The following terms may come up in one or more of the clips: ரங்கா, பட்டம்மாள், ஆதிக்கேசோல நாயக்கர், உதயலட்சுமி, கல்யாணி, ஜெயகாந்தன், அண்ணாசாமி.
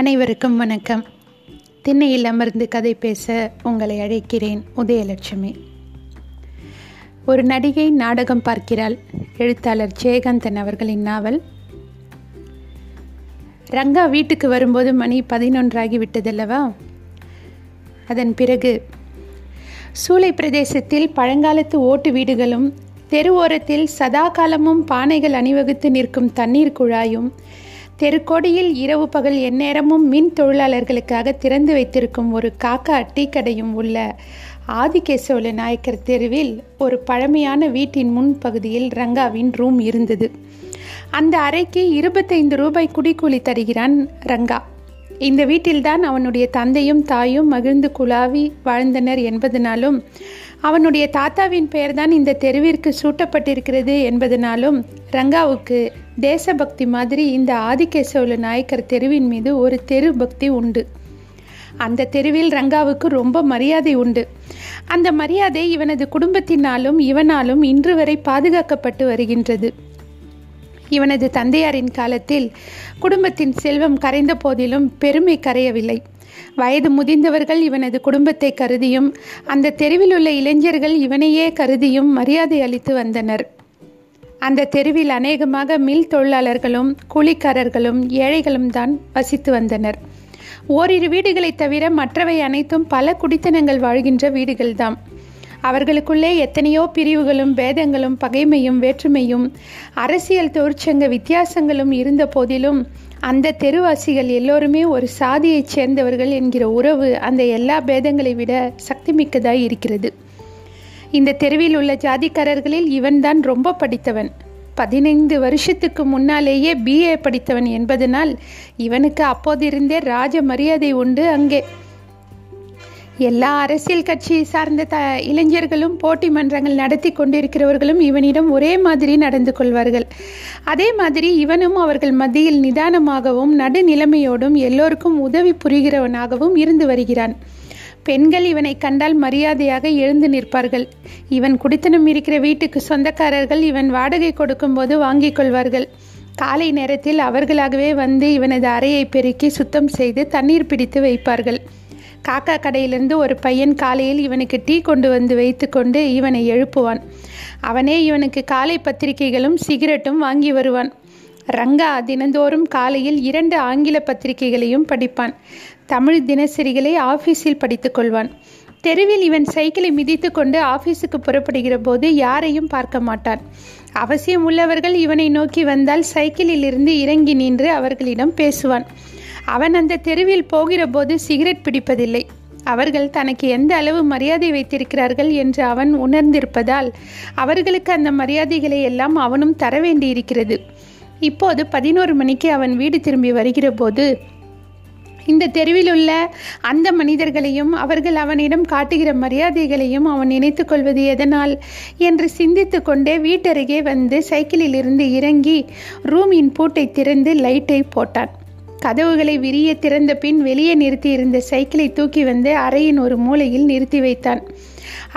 அனைவருக்கும் வணக்கம். திண்ணையில் அமர்ந்து கதை பேச உங்களை அழைக்கிறேன் உதயலட்சுமி. ஒரு நடிகை நாடகம் பார்க்கிறாள், எழுத்தாளர் ஜெயகாந்தன் அவர்களின் நாவல். ரங்கா வீட்டுக்கு வரும்போது மணி 11 ஆகிவிட்டதல்லவா? அதன் பிறகு சூளை பிரதேசத்தில் பழங்காலத்து ஓட்டு வீடுகளும் தெருவோரத்தில் சதா காலமும் பானைகள் அணிவகுத்து நிற்கும் தண்ணீர் குழாயும் தெருக்கோடியில் இரவு பகல் எந்நேரமும் மின் தொழிலாளர்களுக்காக திறந்து வைத்திருக்கும் ஒரு காக்கா டீ கடையும் உள்ள ஆதிக்கேசோல நாயக்கர் தெருவில் ஒரு பழமையான வீட்டின் முன்பகுதியில் ரங்காவின் ரூம் இருந்தது. அந்த அறைக்கு 25 ரூபாய் குடிக்கூலி தருகிறான் ரங்கா. இந்த வீட்டில்தான் அவனுடைய தந்தையும் தாயும் மகிழ்ந்து குழாவி வாழ்ந்தனர் என்பதனாலும், அவனுடைய தாத்தாவின் பெயர்தான் இந்த தெருவிற்கு சூட்டப்பட்டிருக்கிறது என்பதனாலும், ரங்காவுக்கு தேசபக்தி மாதிரி இந்த ஆதிக்கேசோல நாயக்கர் தெருவின் மீது ஒரு தெரு பக்தி உண்டு. அந்த தெருவில் ரங்காவுக்கு ரொம்ப மரியாதை உண்டு. அந்த மரியாதை இவனது குடும்பத்தினாலும் இவனாலும் இன்று வரை பாதுகாக்கப்பட்டு வருகின்றது. இவனது தந்தையாரின் காலத்தில் குடும்பத்தின் செல்வம் கரைந்த போதிலும் பெருமை கரையவில்லை. வயது முதிந்தவர்கள் இவனது குடும்பத்தை கருதியும் அந்த தெருவில் உள்ள இளைஞர்கள் இவனையே கருதியும் மரியாதை அளித்து வந்தனர். அந்த தெருவில் அநேகமாக மில் தொழிலாளர்களும் கூலிக்காரர்களும் ஏழைகளும் தான் வசித்து வந்தனர். ஓரிரு வீடுகளை தவிர மற்றவை அனைத்தும் பல குடித்தனங்கள் வாழ்கின்ற வீடுகள்தான். அவர்களுக்குள்ளே எத்தனையோ பிரிவுகளும் பேதங்களும் பகைமையும் வேற்றுமையும் அரசியல் தொழிற்சங்க வித்தியாசங்களும் இருந்த போதிலும், அந்த தெருவாசிகள் எல்லோருமே ஒரு சாதியைச் சேர்ந்தவர்கள் என்கிற உறவு அந்த எல்லா பேதங்களை விட சக்தி மிக்கதாய் இருக்கிறது. இந்த தெருவில் உள்ள ஜாதிக்காரர்களில் இவன்தான் ரொம்ப படித்தவன். 15 வருஷத்துக்கு முன்னாலேயே BA படித்தவன் என்பதனால் இவனுக்கு அப்போதிருந்தே ராஜ மரியாதை உண்டு. அங்கே எல்லா அரசியல் கட்சியை சார்ந்த இளைஞர்களும் போட்டி மன்றங்கள் நடத்தி கொண்டிருக்கிறவர்களும் இவனிடம் ஒரே மாதிரி நடந்து கொள்வார்கள். அதே மாதிரி இவனும் அவர்கள் மத்தியில் நிதானமாகவும் நடுநிலைமையோடும் எல்லோருக்கும் உதவி புரிகிறவனாகவும் இருந்து வருகிறான். பெண்கள் இவனை கண்டால் மரியாதையாக எழுந்து நிற்பார்கள். இவன் குடித்தனம் இருக்கிற வீட்டுக்கு சொந்தக்காரர்கள் இவன் வாடகை கொடுக்கும்போது வாங்கி கொள்வார்கள். காலை நேரத்தில் அவர்களாகவே வந்து இவனது அறையை பெருக்கி சுத்தம் செய்து தண்ணீர் பிடித்து வைப்பார்கள். காக்கா கடையிலிருந்து ஒரு பையன் காலையில் இவனுக்கு டீ கொண்டு வந்து வைத்து கொண்டு இவனை எழுப்புவான். அவனே இவனுக்கு காலை பத்திரிகைகளும் சிகரெட்டும் வாங்கி வருவான். ரங்கா தினந்தோறும் காலையில் 2 ஆங்கில பத்திரிகைகளையும் படிப்பான். தமிழ் தினசரிகளை ஆஃபீஸில் படித்து கொள்வான். தெருவில் இவன் சைக்கிளை மிதித்து கொண்டு ஆஃபீஸுக்கு புறப்படுகிற போது யாரையும் பார்க்க மாட்டான். அவசியம் உள்ளவர்கள் இவனை நோக்கி வந்தால் சைக்கிளில் இருந்து இறங்கி நின்று அவர்களிடம் பேசுவான். அவன் அந்த தெருவில் போகிற போது சிகரெட் பிடிப்பதில்லை. அவர்கள் தனக்கு எந்த அளவு மரியாதை வைத்திருக்கிறார்கள் என்று அவன் உணர்ந்திருப்பதால் அவர்களுக்கு அந்த மரியாதைகளை எல்லாம் அவனும் தர வேண்டியிருக்கிறது. இப்போது 11 மணிக்கு அவன் வீடு திரும்பி வருகிற போது இந்த தெருவில் உள்ள அந்த மனிதர்களையும் அவர்கள் அவனிடம் காட்டுகிற மரியாதைகளையும் அவன் நினைத்து கொள்வது எதனால் என்று சிந்தித்து கொண்டே வீட்டருகே வந்து சைக்கிளில் இருந்து இறங்கி ரூமின் பூட்டை திறந்து லைட்டை போட்டான். கதவுகளை விரிய திறந்த பின் வெளியே நிறுத்தி இருந்த சைக்கிளை தூக்கி வந்து அறையின் ஒரு மூலையில் நிறுத்தி வைத்தான்.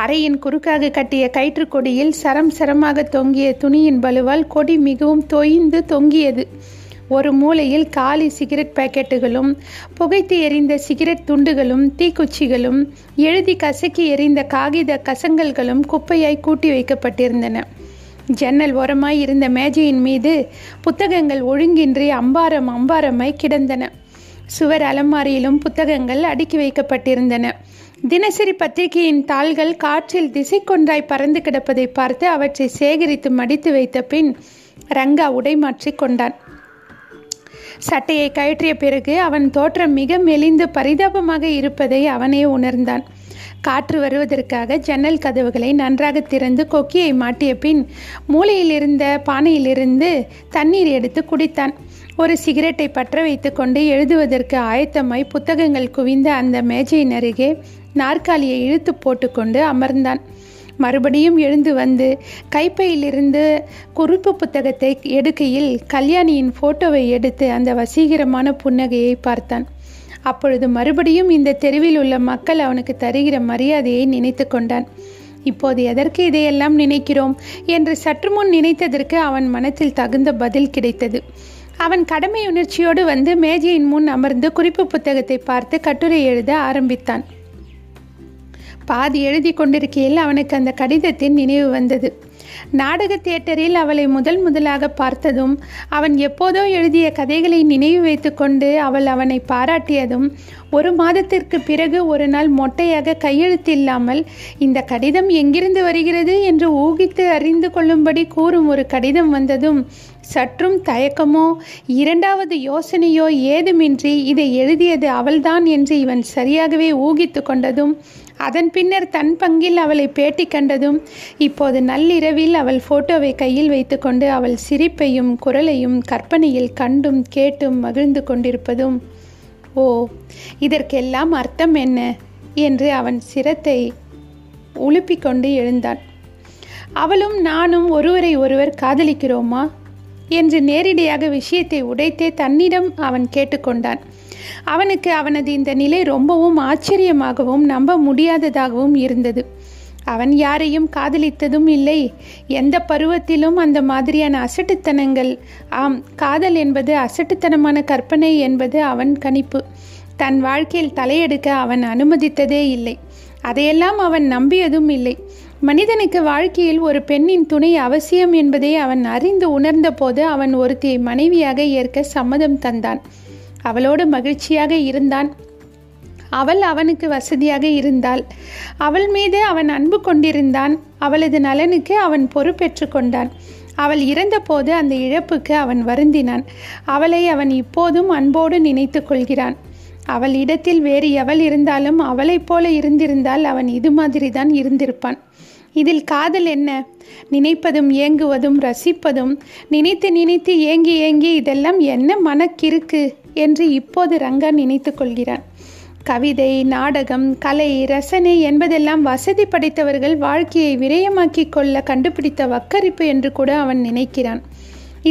அறையின் குறுக்காக கட்டிய கயிற்றுக்கொடியில் சரம் சரமாக தொங்கிய துணியின் பலுவால் கொடி மிகவும் தொய்ந்து தொங்கியது. ஒரு மூலையில் காலி சிகரெட் பாக்கெட்டுகளும் புகைத்து எரிந்த சிகரெட் துண்டுகளும் தீக்குச்சிகளும் எழுதி கசக்கி எரிந்த காகித கசங்கல்களும் குப்பையாய் கூட்டி வைக்கப்பட்டிருந்தன. ஜன்னல் ஓரமாய் இருந்த மேஜையின் மீது புத்தகங்கள் ஒழுங்கின்றி அம்பாரமாய் கிடந்தன. சுவர் அலமாரியிலும் புத்தகங்கள் அடுக்கி வைக்கப்பட்டிருந்தன. தினசரி பத்திரிகையின் தாள்கள் காற்றில் திசை கொன்றாய் பறந்து கிடப்பதை பார்த்து அவற்றை சேகரித்து மடித்து வைத்த பின் ரங்கா உடை மாற்றி கொண்டான். சட்டையை கழற்றிய பிறகு அவன் தோற்றம் மிக மெலிந்து பரிதாபமாக இருப்பதை அவனே உணர்ந்தான். காற்று வருவதற்காக ஜன்னல் கதவுகளை நன்றாக திறந்து கொக்கியை மாட்டிய பின் மூலையிலிருந்த பானையிலிருந்து தண்ணீர் எடுத்து குடித்தான். ஒரு சிகரெட்டை பற்ற வைத்து கொண்டு எழுதுவதற்கு ஆயத்தமாய் புத்தகங்கள் குவிந்த அந்த மேஜையின் அருகே நாற்காலியை இழுத்து போட்டுக்கொண்டு அமர்ந்தான். மறுபடியும் எழுந்து வந்து கைப்பையிலிருந்து குறிப்பு புத்தகத்தை எடுக்கையில் கல்யாணியின் போட்டோவை எடுத்து அந்த வசீகரமான புன்னகையை பார்த்தான். அப்பொழுது மறுபடியும் இந்த தெருவில் உள்ள மக்கள் அவனுக்கு தருகிற மரியாதையை நினைத்து கொண்டான். இப்போது எதற்கு இதையெல்லாம் நினைக்கிறோம் என்று சற்று முன் நினைத்ததற்கு அவன் மனத்தில் தகுந்த பதில் கிடைத்தது. அவன் கடமை உணர்ச்சியோடு வந்து மேஜையின் முன் அமர்ந்து குறிப்பு புத்தகத்தை பார்த்து கட்டுரை எழுத ஆரம்பித்தான். பாதி எழுதி கொண்டிருக்கையில் அவனுக்கு அந்த கடிதத்தின் நினைவு வந்தது. நாடக தியேட்டரில் அவளை முதல் முதலாக பார்த்ததும், அவன் எப்போதோ எழுதிய கதைகளை நினைவு வைத்து கொண்டு அவள் அவனை பாராட்டியதும், ஒரு மாதத்திற்கு பிறகு ஒரு நாள் மொட்டையாக கையெழுத்தில்லாமல் இந்த கடிதம் எங்கிருந்து வருகிறது என்று ஊகித்து அறிந்து கொள்ளும்படி கூறும் ஒரு கடிதம் வந்ததும், சற்றும் தயக்கமோ இரண்டாவது யோசனையோ ஏதுமின்றி இதை எழுதியது அவள்தான் என்று இவன் சரியாகவே ஊகித்து கொண்டதும், அதன் பின்னர் தன் பங்கில் அவளை பேட்டி கண்டதும், இப்போது நள்ளிரவில் அவள் போட்டோவை கையில் வைத்துக்கொண்டு அவள் சிரிப்பையும் குரலையும் கற்பனையில் கண்டும் கேட்டும் மகிழ்ந்து கொண்டிருப்பதும், ஓ இதற்கெல்லாம் அர்த்தம் என்ன என்று அவன் சிரத்தை உழுப்பிக்கொண்டு எழுந்தான். அவளும் நானும் ஒருவரை ஒருவர் காதலிக்கிறோமா என்று நேரடியாக விஷயத்தை உடைத்தே தன்னிடம் அவன் கேட்டுக்கொண்டான். அவனுக்கு அவனது இந்த நிலை ரொம்பவும் ஆச்சரியமாகவும் நம்ப முடியாததாகவும் இருந்தது. அவன் யாரையும் காதலித்ததும் இல்லை. எந்த பருவத்திலும் அந்த மாதிரியான அசட்டுத்தனங்கள், ஆம் காதல் என்பது அசட்டுத்தனமான கற்பனை என்பது அவன் கணிப்பு, தன் வாழ்க்கையில் தலையெடுக்க அவன் அனுமதித்ததே இல்லை. அதையெல்லாம் அவன் நம்பியதும் இல்லை. மனிதனுக்கு வாழ்க்கையில் ஒரு பெண்ணின் துணை அவசியம் என்பதை அவன் அறிந்து உணர்ந்த போது அவன் ஒருத்தியை மனைவியாக ஏற்க சம்மதம் தந்தான். அவளோடு மகிழ்ச்சியாக இருந்தான். அவள் அவனுக்கு வசதியாக இருந்தாள். அவள் மீது அவன் அன்பு கொண்டிருந்தான். அவளது நலனுக்கு அவன் பொறுப்பேற்று கொண்டான். அவள் இறந்தபோது அந்த இழப்புக்கு அவன் வருந்தினான். அவளை அவன் இப்போதும் அன்போடு நினைத்து கொள்கிறான். அவள் இடத்தில் வேறு எவள் இருந்தாலும் அவளைப் போல இருந்திருந்தால் அவன் இது மாதிரி தான் இருந்திருப்பான். இதில் காதல் என்ன? நினைப்பதும் ஏங்குவதும் ரசிப்பதும், நினைத்து நினைத்து ஏங்கி ஏங்கி இதெல்லாம் என்ன மனக்கிருக்கு என்று இப்போது ரங்கா நினைத்து கொள்கிறான். கவிதை, நாடகம், கலை, ரசனை என்பதெல்லாம் வசதி படைத்தவர்கள் வாழ்க்கையை விரயமாக்கி கொள்ள கண்டுபிடித்த வக்கரிப்பு என்று கூட அவன் நினைக்கிறான்.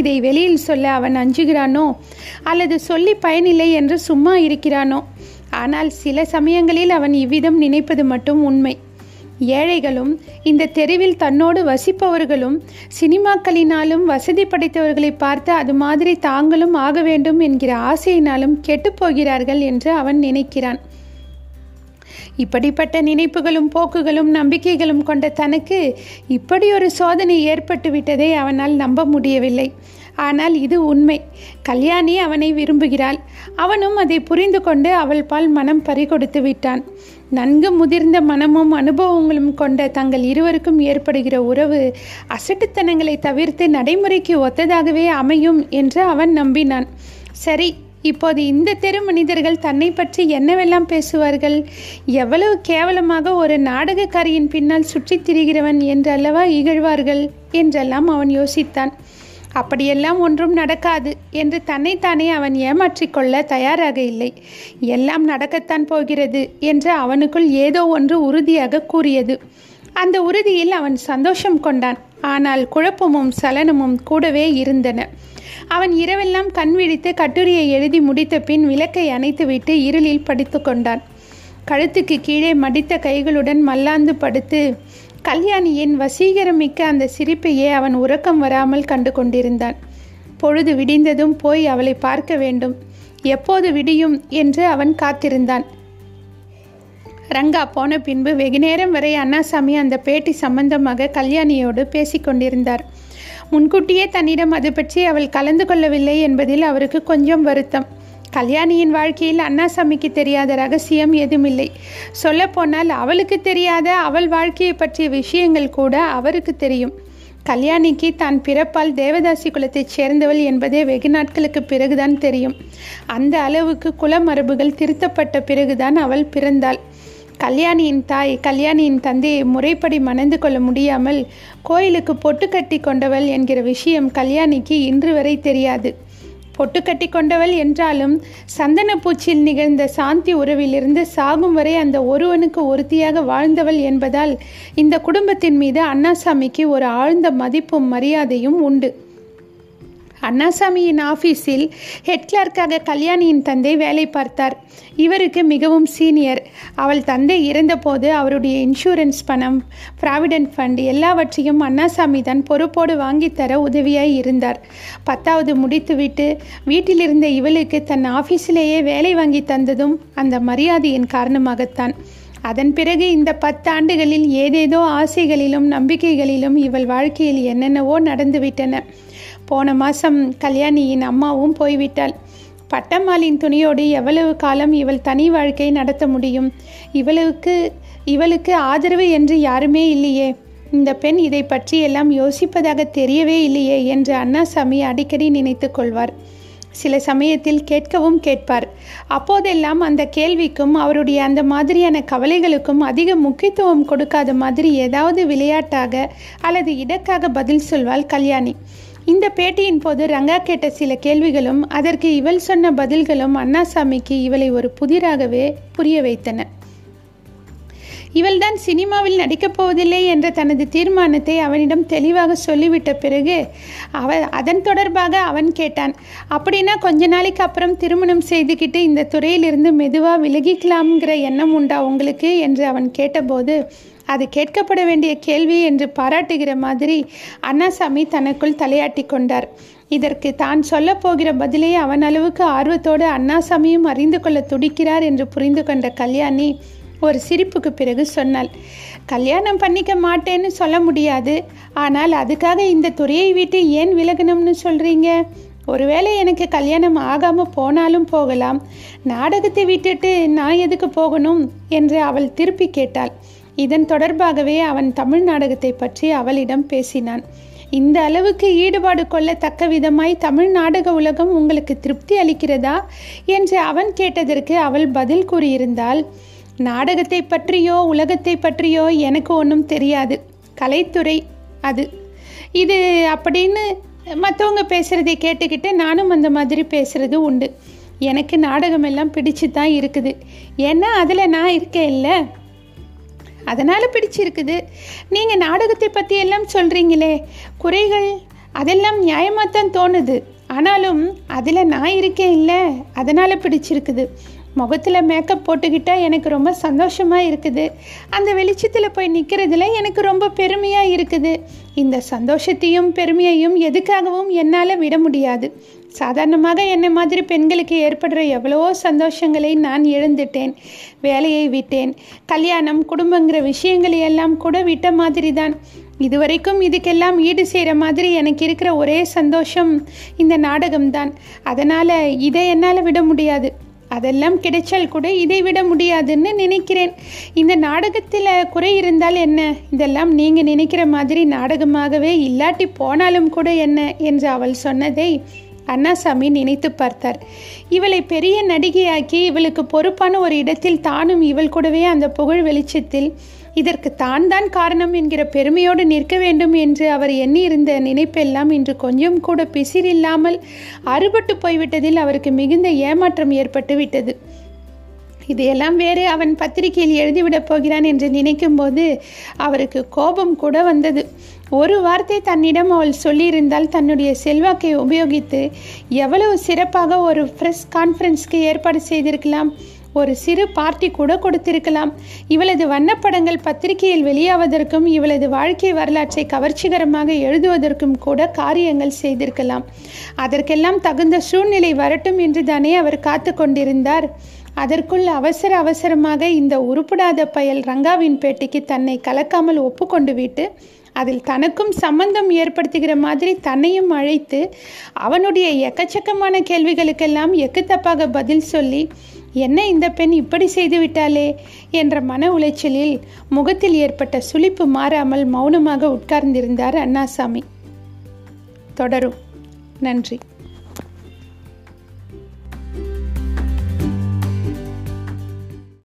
இதை வெளியில் சொல்ல அவன் அஞ்சுகிறானோ, அல்லது சொல்லி பயனில்லை என்று சும்மா இருக்கிறானோ? ஆனால் சில சமயங்களில் அவன் இவ்விதம் நினைப்பது மட்டும் உண்மை. ஏழைகளும் இந்த தெருவில் தன்னோடு வசிப்பவர்களும் சினிமாக்களினாலும் வசதி படைத்தவர்களை பார்த்து அது மாதிரி தாங்களும் ஆக வேண்டும் என்கிற ஆசையினாலும் கெட்டுப்போகிறார்கள் என்று அவன் நினைக்கிறான். இப்படிப்பட்ட நினைப்புகளும் போக்குகளும் நம்பிக்கைகளும் கொண்ட தனக்கு இப்படி ஒரு சோதனை ஏற்பட்டு விட்டதை அவனால் நம்ப முடியவில்லை. ஆனால் இது உண்மை. கல்யாணி அவனை விரும்புகிறாள். அவனும் அதை புரிந்து கொண்டு அவள் பால் மனம் பறிகொடுத்து விட்டான். நன்கு முதிர்ந்த மனமும் அனுபவங்களும் கொண்ட தங்கள் இருவருக்கும் ஏற்படுகிற உறவு அசட்டுத்தனங்களை தவிர்த்து நடைமுறைக்கு ஒத்ததாகவே அமையும் என்று அவன் நம்பினான். சரி, இப்போது இந்த தெரு மனிதர்கள் தன்னை பற்றி என்னவெல்லாம் பேசுவார்கள்? எவ்வளவு கேவலமாக ஒரு நாடகக்காரியின் பின்னால் சுற்றித் திரிகிறவன் என்றல்லவா இகழ்வார்கள் என்றெல்லாம் அவன் யோசித்தான். அப்படியெல்லாம் ஒன்றும் நடக்காது என்று தன்னைத்தானே அவன் ஏமாற்றிக்கொள்ள தயாராக இல்லை. எல்லாம் நடக்கத்தான் போகிறது என்று அவனுக்குள் ஏதோ ஒன்று உறுதியாக கூறியது. அந்த உறுதியில் அவன் சந்தோஷம் கொண்டான். ஆனால் குழப்பமும் சலனமும் கூடவே இருந்தன. அவன் இரவெல்லாம் கண் விழித்து கட்டுரையை எழுதி முடித்த பின் விளக்கை அணைத்துவிட்டு இருளில் படுத்து கொண்டான். கழுத்துக்கு கீழே மடித்த கைகளுடன் மல்லாந்து படுத்து கல்யாணியின் வசீகரமிக்க அந்த சிரிப்பையே அவன் உறக்கம் வராமல் கண்டு கொண்டிருந்தான். பொழுது விடிந்ததும் போய் அவளை பார்க்க வேண்டும். எப்போது விடியும் என்று அவன் காத்திருந்தான். ரங்கா போன பின்பு வெகுநேரம் வரை அண்ணாசாமி அந்த பேட்டி சம்பந்தமாக கல்யாணியோடு பேசிக்கொண்டிருந்தார். முன்கூட்டியே தன்னிடம் அது பற்றி அவள் கலந்து கொள்ளவில்லை என்பதில் அவருக்கு கொஞ்சம் வருத்தம். கல்யாணியின் வாழ்க்கையில் அண்ணாசாமிக்கு தெரியாத ரகசியம் எதுவுமில்லை. சொல்லப்போனால் அவளுக்கு தெரியாத அவள் வாழ்க்கையை பற்றிய விஷயங்கள் கூட அவருக்கு தெரியும். கல்யாணிக்கு தான் பிறப்பால் தேவதாசி குலத்தைச் சேர்ந்தவள் என்பதே வெகு நாட்களுக்கு பிறகுதான் தெரியும். அந்த அளவுக்கு குலமரபுகள் திருத்தப்பட்ட பிறகுதான் அவள் பிறந்தாள். கல்யாணியின் தாய் கல்யாணியின் தந்தையை முறைப்படி மணந்து கொள்ள முடியாமல் கோயிலுக்கு பொட்டு கட்டி கொண்டவள் என்கிற விஷயம் கல்யாணிக்கு இன்று வரை தெரியாது. பொட்டு கட்டி கொண்டவள் என்றாலும் சந்தனப்பூச்சில் நிகழ்ந்த சாந்தி உறவிலிருந்து சாகும் வரை அந்த ஒருவனுக்கு ஒருத்தியாக வாழ்ந்தவள் என்பதால் இந்த குடும்பத்தின் மீது அண்ணாசாமிக்கு ஒரு ஆழ்ந்த மதிப்பும் மரியாதையும் உண்டு. அண்ணாசாமியின் ஆஃபீஸில் ஹெட் கிளார்க்காக கல்யாணியின் தந்தை வேலை பார்த்தார். இவருக்கு மிகவும் சீனியர். அவள் தந்தை இறந்தபோது அவருடைய இன்சூரன்ஸ் பணம், ப்ராவிடென்ட் ஃபண்ட் எல்லாவற்றையும் அண்ணாசாமி தான் பொறுப்போடு வாங்கித்தர உதவியாய் இருந்தார். 10th முடித்துவிட்டு வீட்டிலிருந்த இவளுக்கு தன் ஆஃபீஸிலேயே வேலை வாங்கி தந்ததும் அந்த மரியாதையின் காரணமாகத்தான். அதன் பிறகு இந்த 10 ஆண்டுகளில் ஏதேதோ ஆசைகளிலும் நம்பிக்கைகளிலும் இவள் வாழ்க்கையில் என்னென்னவோ நடந்துவிட்டன. போன மாதம் கல்யாணியின் அம்மாவும் போய்விட்டாள். பட்டம்மாளின் துணையோடு எவ்வளவு காலம் இவள் தனி வாழ்க்கை நடத்த முடியும்? இவளுக்கு ஆதரவு என்று யாருமே இல்லையே. இந்த பெண் இதை பற்றி எல்லாம் யோசிப்பதாக தெரியவே இல்லையே என்று அண்ணாசாமி அடிக்கடி நினைத்து கொள்வார். சில சமயத்தில் கேட்கவும் கேட்பார். அப்போதெல்லாம் அந்த கேள்விக்கும் அவருடைய அந்த மாதிரியான கவலைகளுக்கும் அதிக முக்கியத்துவம் கொடுக்காத மாதிரி ஏதாவது விளையாட்டாக அல்லது இடக்காக பதில் சொல்வாள் கல்யாணி. இந்த பேட்டியின் போது ரங்கா கேட்ட சில கேள்விகளும் அதற்கு இவள் சொன்ன பதில்களும் அண்ணாசாமிக்கு இவளை ஒரு புதிராகவே புரிய வைத்தன. இவள்தான் சினிமாவில் நடிக்கப் போவதில்லை என்ற தனது தீர்மானத்தை அவனிடம் தெளிவாக சொல்லிவிட்ட பிறகு அதன் தொடர்பாக அவன் கேட்டான், அப்படின்னா கொஞ்ச நாளைக்கு அப்புறம் திருமணம் செய்துக்கிட்டு இந்த துறையிலிருந்து மெதுவாக விலகிக்கலாம்ங்கிற எண்ணம் உண்டா உங்களுக்கு என்று அவன் கேட்டபோது அது கேட்கப்பட வேண்டிய கேள்வி என்று பாராட்டுகிற மாதிரி அண்ணாசாமி தனக்குள் தலையாட்டி கொண்டார். இதற்கு தான் சொல்லப்போகிற பதிலே அவன் அளவுக்கு ஆர்வத்தோடு அண்ணாசாமியும் அறிந்து கொள்ள துடிக்கிறார் என்று புரிந்து கொண்ட கல்யாணி ஒரு சிரிப்புக்கு பிறகு சொன்னாள், கல்யாணம் பண்ணிக்க மாட்டேன்னு சொல்ல முடியாது, ஆனால் அதுக்காக இந்த துறையை விட்டு ஏன் விலகணும்னு சொல்கிறீங்க? ஒருவேளை எனக்கு கல்யாணம் ஆகாமல் போனாலும் போகலாம், நாடகத்தை விட்டுட்டு நான் எதுக்கு போகணும் என்று அவள் திருப்பி கேட்டாள். இதன் தொடர்பாகவே அவன் தமிழ் நாடகத்தை பற்றி அவளிடம் பேசினான். இந்த அளவுக்கு ஈடுபாடு கொள்ள தக்க விதமாய் தமிழ் நாடக உலகம் உங்களுக்கு திருப்தி அளிக்கிறதா என்று அவன் கேட்டதற்கு அவள் பதில் கூறியிருந்தாள், நாடகத்தை பற்றியோ உலகத்தை பற்றியோ எனக்கு ஒன்றும் தெரியாது, கலைத்துறை அது இது அப்படின்னு மற்றவங்க பேசுகிறதை கேட்டுக்கிட்டு நானும் அந்த மாதிரி பேசுகிறது உண்டு. எனக்கு நாடகமெல்லாம் பிடிச்சி தான் இருக்குது, ஏன்னா அதில் நான் இருக்கேன் இல்லை, அதனால் பிடிச்சிருக்குது. நீங்கள் நாடகத்தை பற்றி எல்லாம் சொல்கிறீங்களே, குறைகள் அதெல்லாம் நியாயமாக தான் தோணுது, ஆனாலும் அதில் நான் இருக்கேன் இல்லை, அதனால் பிடிச்சிருக்குது. முகத்தில் மேக்கப் போட்டுக்கிட்டால் எனக்கு ரொம்ப சந்தோஷமாக இருக்குது, அந்த வெளிச்சத்தில் போய் நிற்கிறதுல எனக்கு ரொம்ப பெருமையாக இருக்குது. இந்த சந்தோஷத்தையும் பெருமையையும் எதுக்காகவும் என்னால் விட முடியாது. சாதாரணமாக என்னை மாதிரி பெண்களுக்கு ஏற்படுற எவ்வளவோ சந்தோஷங்களை நான் இழந்துட்டேன், வேலையை விட்டேன், கல்யாணம் குடும்பங்கிற விஷயங்களையெல்லாம் கூட விட்ட மாதிரி தான். இதுவரைக்கும் இதுக்கெல்லாம் ஈடு செய்கிற மாதிரி எனக்கு இருக்கிற ஒரே சந்தோஷம் இந்த நாடகம்தான், அதனால் இதை என்னால் விட முடியாது, அதெல்லாம் கிடைச்சால் கூட இதை விட முடியாதுன்னு நினைக்கிறேன். இந்த நாடகத்தில் குறை இருந்தால் என்ன, இதெல்லாம் நீங்கள் நினைக்கிற மாதிரி நாடகமாகவே இல்லாட்டி போனாலும் கூட என்ன என்று அவள் சொன்னதை அண்ணாசாமி நினைத்து பார்த்தார். இவளை பெரிய நடிகையாக்கி இவளுக்கு பொறுப்பான ஒரு இடத்தில் தானும் இவள் கூடவே அந்த புகழ் வெளிச்சத்தில் இதற்கு தான் தான் காரணம் என்கிற பெருமையோடு நிற்க வேண்டும் என்று அவர் எண்ணியிருந்த நினைப்பெல்லாம் இன்று கொஞ்சம் கூட பிசிறில்லாமல் அறுபட்டு போய்விட்டதில் அவருக்கு மிகுந்த ஏமாற்றம் ஏற்பட்டு விட்டது. இதையெல்லாம் வேறு அவன் பத்திரிகையில் எழுதிவிடப் போகிறான் என்று நினைக்கும் போது அவருக்கு கோபம் கூட வந்தது. ஒரு வார்த்தை தன்னிடம் அவள் சொல்லியிருந்தால் தன்னுடைய செல்வாக்கை உபயோகித்து எவ்வளவு சிறப்பாக ஒரு ப்ரெஸ் கான்ஃபரன்ஸ்க்கு ஏற்பாடு செய்திருக்கலாம், ஒரு சிறு பார்ட்டி கூட கொடுத்திருக்கலாம். இவளது வண்ணப்படங்கள் பத்திரிகையில் வெளியாவதற்கும் இவளது வாழ்க்கை வரலாற்றை கவர்ச்சிகரமாக எழுதுவதற்கும் கூட காரியங்கள் செய்திருக்கலாம். அதற்கெல்லாம் தகுந்த சூழ்நிலை வரட்டும் என்று தானே அவர் காத்து கொண்டிருந்தார். அதற்குள் அவசர அவசரமாக இந்த உருப்படாத பயல் ரங்காவின் பேட்டிக்கு தன்னை கலக்காமல் ஒப்புக்கொண்டு விட்டு அதில் தனக்கும் சம்பந்தம் ஏற்படுத்துகிற மாதிரி தன்னையும் அழைத்து அவனுடைய எக்கச்சக்கமான கேள்விகளுக்கெல்லாம் எக்குத்தப்பாக பதில் சொல்லி என்ன இந்த பெண் இப்படி செய்துவிட்டாளே என்ற மன உளைச்சலில் முகத்தில் ஏற்பட்ட சுளிப்பு மாறாமல் மௌனமாக உட்கார்ந்திருந்தார் அண்ணாசாமி. தொடரும். நன்றி.